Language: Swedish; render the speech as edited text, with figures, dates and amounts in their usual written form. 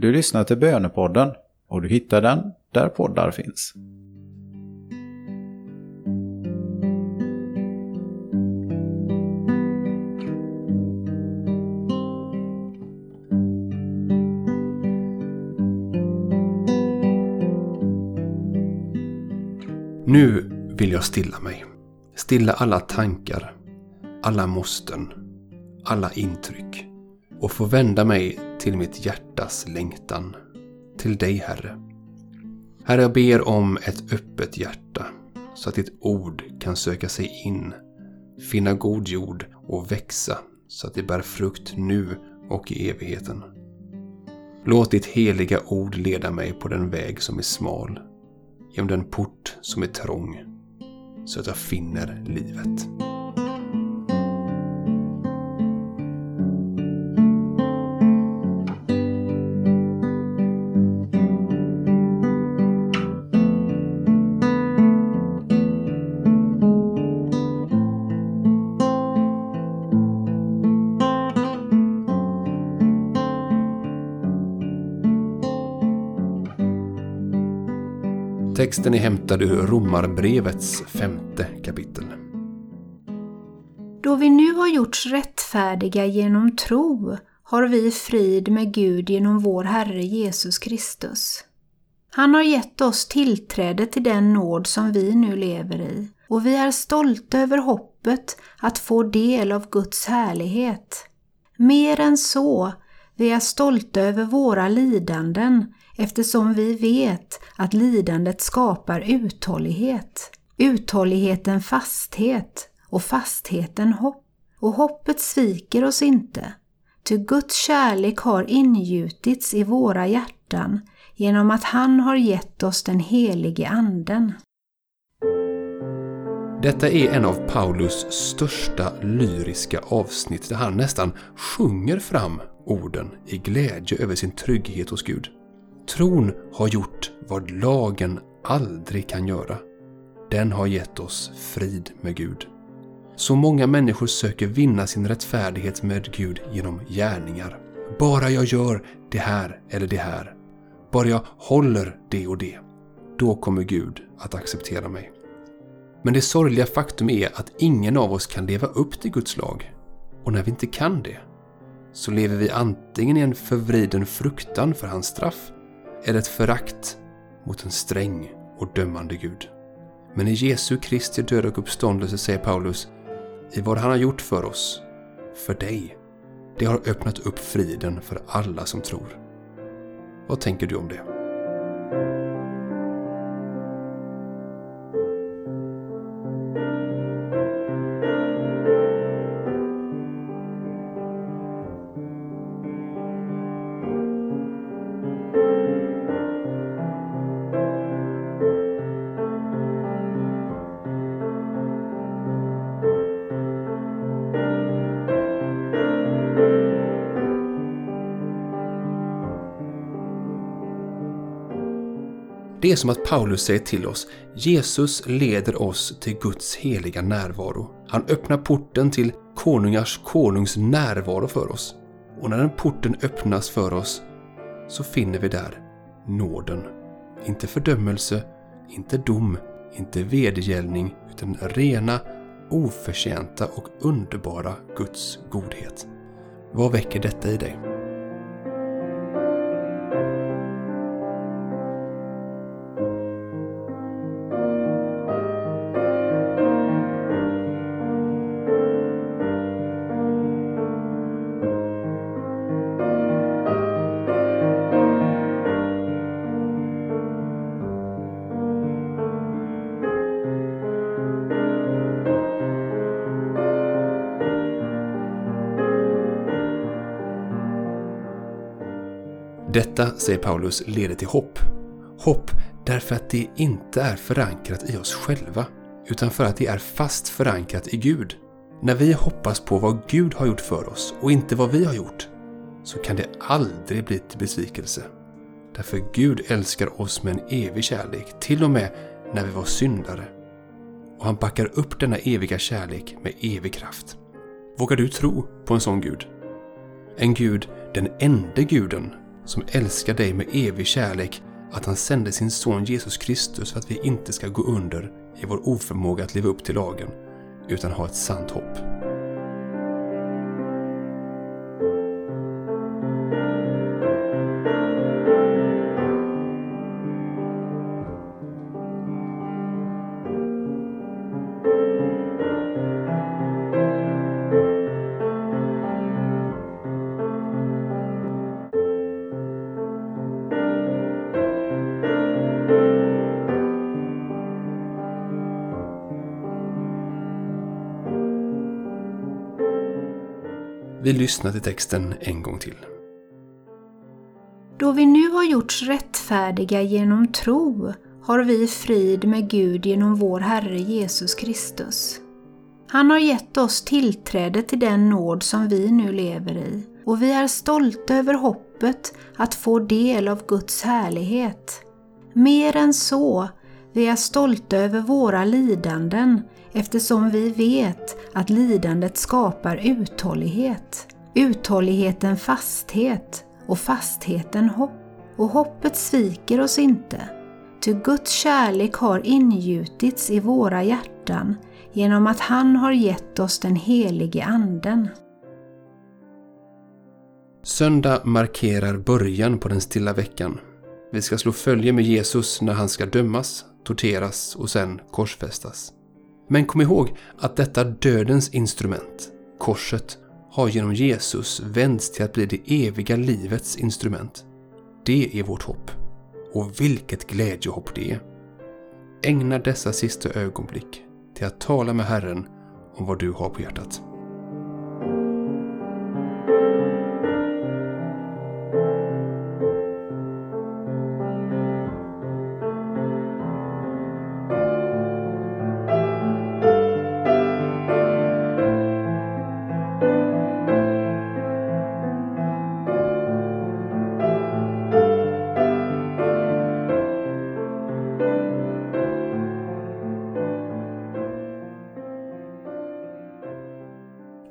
Du lyssnar till Bönepodden och du hittar den där poddar finns. Nu vill jag stilla mig. Stilla alla tankar, alla måsten, alla intryck och få vända mig till mitt hjärtas längtan, till dig Herre. Herre, jag ber om ett öppet hjärta så att ditt ord kan söka sig in, finna god jord och växa så att det bär frukt nu och i evigheten. Låt ditt heliga ord leda mig på den väg som är smal, genom den port som är trång, så att jag finner livet. Texten är hämtad ur Romarbrevets 5:e kapitel. Då vi nu har gjorts rättfärdiga genom tro har vi frid med Gud genom vår Herre Jesus Kristus. Han har gett oss tillträde till den nåd som vi nu lever i, och vi är stolta över hoppet att få del av Guds härlighet. Mer än så, vi är stolta över våra lidanden, eftersom vi vet att lidandet skapar uthållighet, uthålligheten fasthet och fastheten hopp. Och hoppet sviker oss inte, ty Guds kärlek har ingjutits i våra hjärtan genom att han har gett oss den helige anden. Detta är en av Paulus största lyriska avsnitt där han nästan sjunger fram orden i glädje över sin trygghet hos Gud. Tron har gjort vad lagen aldrig kan göra. Den har gett oss frid med Gud. Så många människor söker vinna sin rättfärdighet med Gud genom gärningar. Bara jag gör det här eller det här. Bara jag håller det och det. Då kommer Gud att acceptera mig. Men det sorgliga faktum är att ingen av oss kan leva upp till Guds lag. Och när vi inte kan det, så lever vi antingen i en förvriden fruktan för hans straff eller ett förakt mot en sträng och dömande Gud. Men i Jesu Kristi död och uppståndelse, säger Paulus, i vad han har gjort för oss, för dig, det har öppnat upp friden för alla som tror. Vad tänker du om det? Det är som att Paulus säger till oss: Jesus leder oss till Guds heliga närvaro. Han öppnar porten till konungars konungs närvaro för oss. Och när den porten öppnas för oss, så finner vi där nåden. Inte fördömelse, inte dom, inte vedergällning, utan rena, oförtjänta och underbara Guds godhet. Vad väcker detta i dig? Detta, säger Paulus, leder till hopp. Hopp därför att det inte är förankrat i oss själva, utan för att det är fast förankrat i Gud. När vi hoppas på vad Gud har gjort för oss och inte vad vi har gjort, så kan det aldrig bli till besvikelse. Därför Gud älskar oss med en evig kärlek, till och med när vi var syndare. Och han backar upp denna eviga kärlek med evig kraft. Vågar du tro på en sån Gud? En Gud, den enda guden, som älskar dig med evig kärlek, att han sände sin son Jesus Kristus för att vi inte ska gå under i vår oförmåga att leva upp till lagen, utan ha ett sant hopp. Vi lyssnar till texten en gång till. Då vi nu har gjorts rättfärdiga genom tro har vi frid med Gud genom vår Herre Jesus Kristus. Han har gett oss tillträde till den nåd som vi nu lever i, och vi är stolta över hoppet att få del av Guds härlighet. Mer än så, vi är stolta över våra lidanden, eftersom vi vet att lidandet skapar uthållighet, uthålligheten fasthet och fastheten hopp. Och hoppet sviker oss inte, ty Guds kärlek har ingjutits i våra hjärtan genom att han har gett oss den helige anden. Söndag markerar början på den stilla veckan. Vi ska slå följe med Jesus när han ska dömas, torteras och sen korsfästas. Men kom ihåg att detta dödens instrument, korset, har genom Jesus vänts till att bli det eviga livets instrument. Det är vårt hopp. Och vilket glädjehopp det är. Ägna dessa sista ögonblick till att tala med Herren om vad du har på hjärtat.